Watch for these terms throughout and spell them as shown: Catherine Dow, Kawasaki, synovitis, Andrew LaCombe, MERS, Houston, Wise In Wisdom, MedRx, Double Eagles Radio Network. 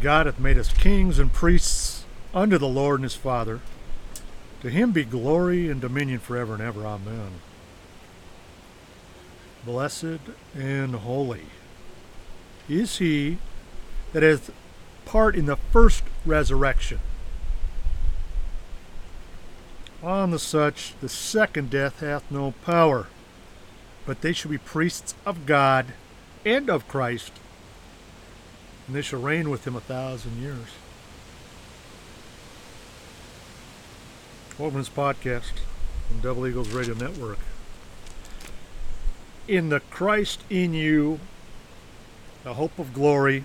And God hath made us kings and priests unto the Lord and his Father. To him be glory and dominion forever and ever. Amen. Blessed and holy is he that hath part in the first resurrection. On the such the second death hath no power, but they shall be priests of God and of Christ, and they shall reign with him 1,000 years. Welcome to this podcast on Double Eagles Radio Network. In the Christ in you, the hope of glory,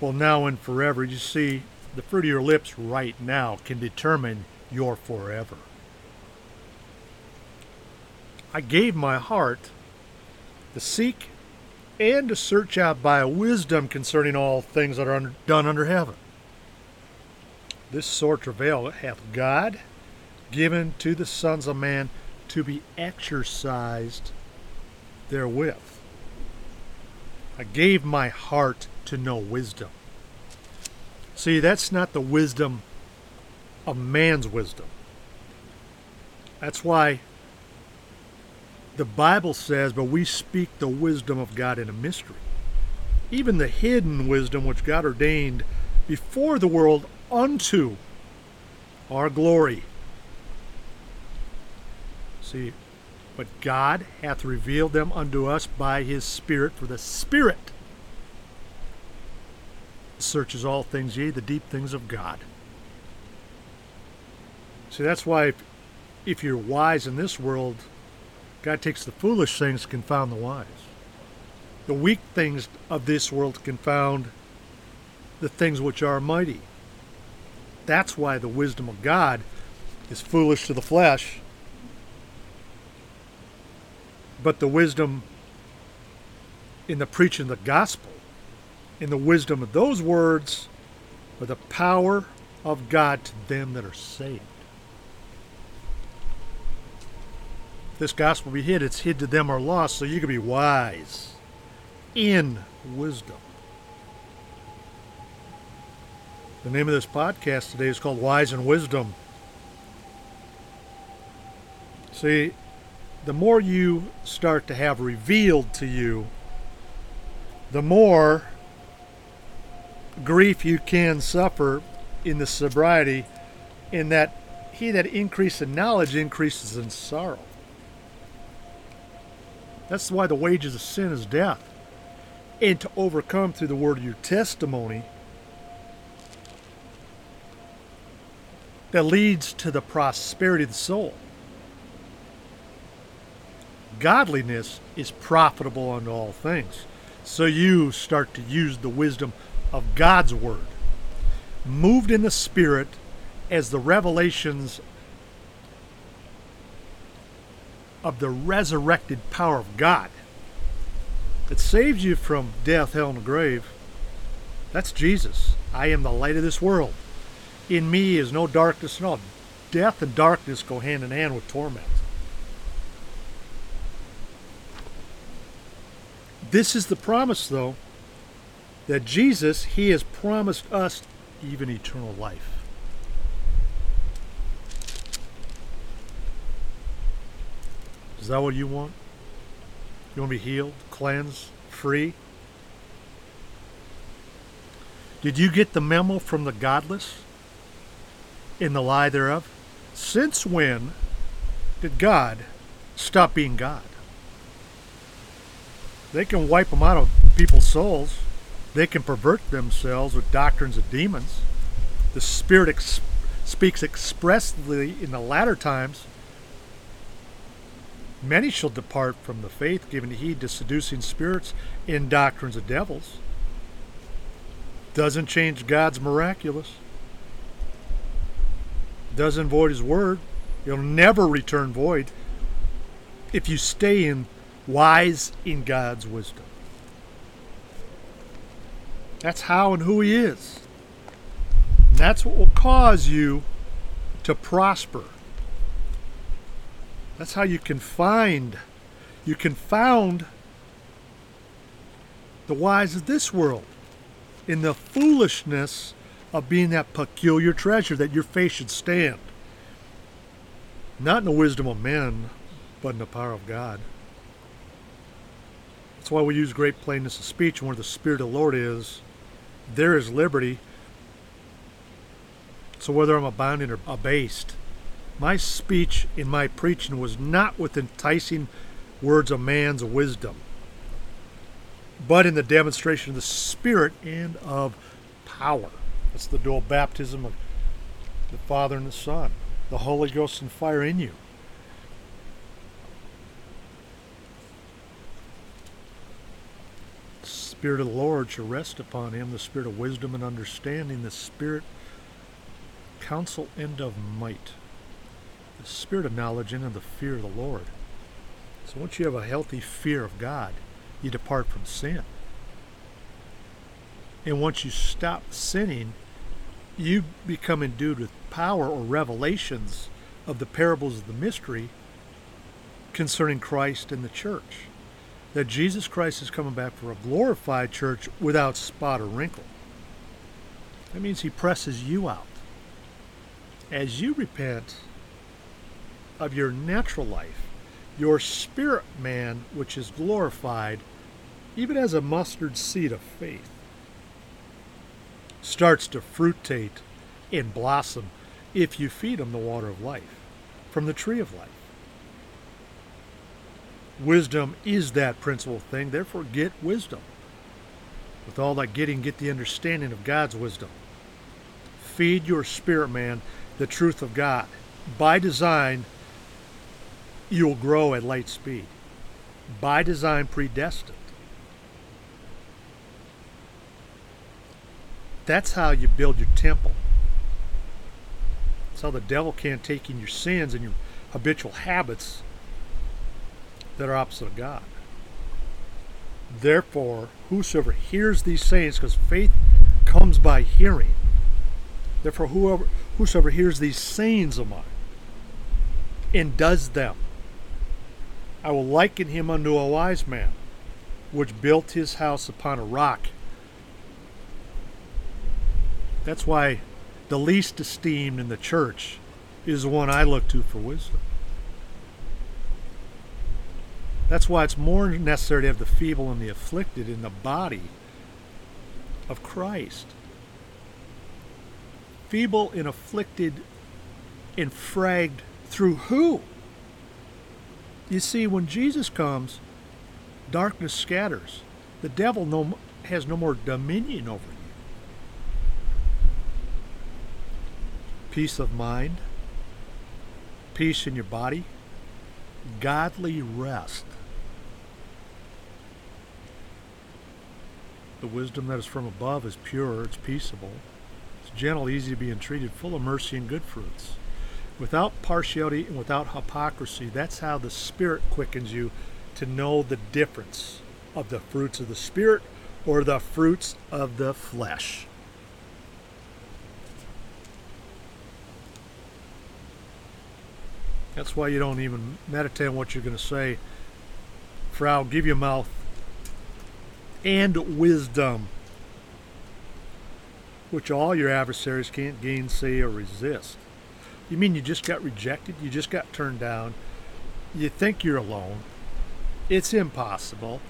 well, now and forever. You see, the fruit of your lips right now can determine your forever. I gave my heart to seek and to search out by wisdom concerning all things that are done under heaven. This sore travail hath God given to the sons of man to be exercised therewith. I gave my heart to know wisdom. See, that's not the wisdom of man's wisdom. That's why the Bible says, but we speak the wisdom of God in a mystery, even the hidden wisdom which God ordained before the world unto our glory. See, but God hath revealed them unto us by his Spirit, for the Spirit searches all things, yea, the deep things of God. See, that's why if you're wise in this world, God takes the foolish things to confound the wise. The weak things of this world confound the things which are mighty. That's why the wisdom of God is foolish to the flesh, but the wisdom in the preaching of the gospel, in the wisdom of those words, are the power of God to them that are saved. If this gospel be hid, it's hid to them are lost, so you can be wise in wisdom. The name of this podcast today is called Wise in Wisdom. See, the more you start to have revealed to you, the more grief you can suffer in the sobriety, in that he that increases in knowledge increases in sorrow. That's why the wages of sin is death. And to overcome through the word of your testimony that leads to the prosperity of the soul. Godliness is profitable unto all things. So you start to use the wisdom of God's word, moved in the Spirit as the revelations of the resurrected power of God that saves you from death, hell, and the grave. That's Jesus. I am the light of this world. In me is no darkness at all. Death and darkness go hand in hand with torment. This is the promise, though, that Jesus, he has promised us even eternal life. Is that what you want? You want to be healed, cleansed, free? Did you get the memo from the godless in the lie thereof? Since when did God stop being God? They can wipe them out of people's souls. They can pervert themselves with doctrines of demons. The Spirit speaks expressly in the latter times. Many shall depart from the faith, giving heed to seducing spirits and doctrines of devils. Doesn't change God's miraculous. Doesn't void his word. It'll never return void if you stay in wise in God's wisdom. That's how and who he is. And that's what will cause you to prosper. That's how you confound the wise of this world. in the foolishness of being that peculiar treasure that your faith should stand. Not in the wisdom of men, but in the power of God. That's why we use great plainness of speech, and where the Spirit of the Lord is, there is liberty. So whether I'm abounding or abased, my speech in my preaching was not with enticing words of man's wisdom, but in the demonstration of the Spirit and of power. That's the dual baptism of the Father and the Son, the Holy Ghost and fire in you. The Spirit of the Lord shall rest upon him, the Spirit of wisdom and understanding, the Spirit of counsel and of might, the Spirit of knowledge and of the fear of the Lord. So once you have a healthy fear of God, you depart from sin. And once you stop sinning, you become endued with power or revelations of the parables of the mystery concerning Christ and the church. That Jesus Christ is coming back for a glorified church without spot or wrinkle. That means he presses you out. As you repent of your natural life, your spirit man, which is glorified, even as a mustard seed of faith, starts to fruitate and blossom if you feed him the water of life from the tree of life. Wisdom is that principal thing, therefore get wisdom. With all that getting, get the understanding of God's wisdom. Feed your spirit man the truth of God. By design, you'll grow at light speed. By design, predestined. That's how you build your temple. That's how the devil can't take in your sins and your habitual habits that are opposite of God. Therefore, whosoever hears these sayings, because faith comes by hearing. Therefore, whosoever hears these sayings of mine and does them, I will liken him unto a wise man, which built his house upon a rock. That's why the least esteemed in the church is the one I look to for wisdom. That's why it's more necessary to have the feeble and the afflicted in the body of Christ. Feeble and afflicted and fragged through who? You see, when Jesus comes, darkness scatters. The devil has no more dominion over you. Peace of mind, peace in your body, godly rest. The wisdom that is from above is pure, it's peaceable, it's gentle, easy to be entreated, full of mercy and good fruits, without partiality and without hypocrisy. That's how the Spirit quickens you to know the difference of the fruits of the Spirit or the fruits of the flesh. That's why you don't even meditate on what you're going to say. For I'll give you mouth and wisdom, which all your adversaries can't gainsay or resist. You mean you just got rejected? You just got turned down? You think you're alone? It's impossible.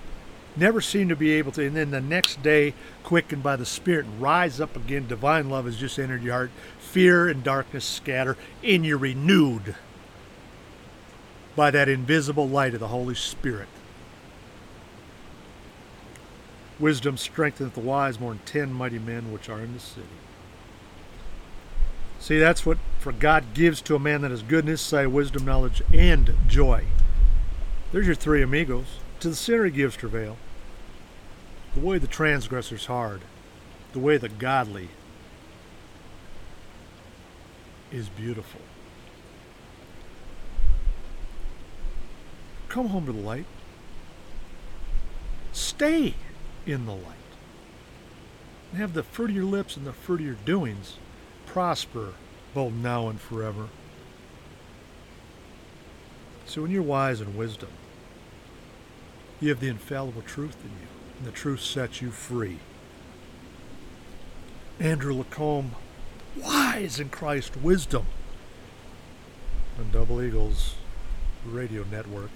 Never seem to be able to. And then the next day, quickened by the Spirit, rise up again. Divine love has just entered your heart. Fear and darkness scatter, and you're renewed by that invisible light of the Holy Spirit. Wisdom strengtheneth the wise more than 10 mighty men which are in the city. See, that's what, for God gives to a man that is good in his sight, wisdom, knowledge, and joy. There's your three amigos. To the sinner he gives travail. The way of the transgressor is hard. The way of the godly is beautiful. Come home to the light. Stay in the light. And have the fruit of your lips and the fruit of your doings prosper both now and forever. So when you're wise in wisdom, you have the infallible truth in you, and the truth sets you free. Andrew LaCombe, Wise in Christ Wisdom, on Double Eagles Radio Network.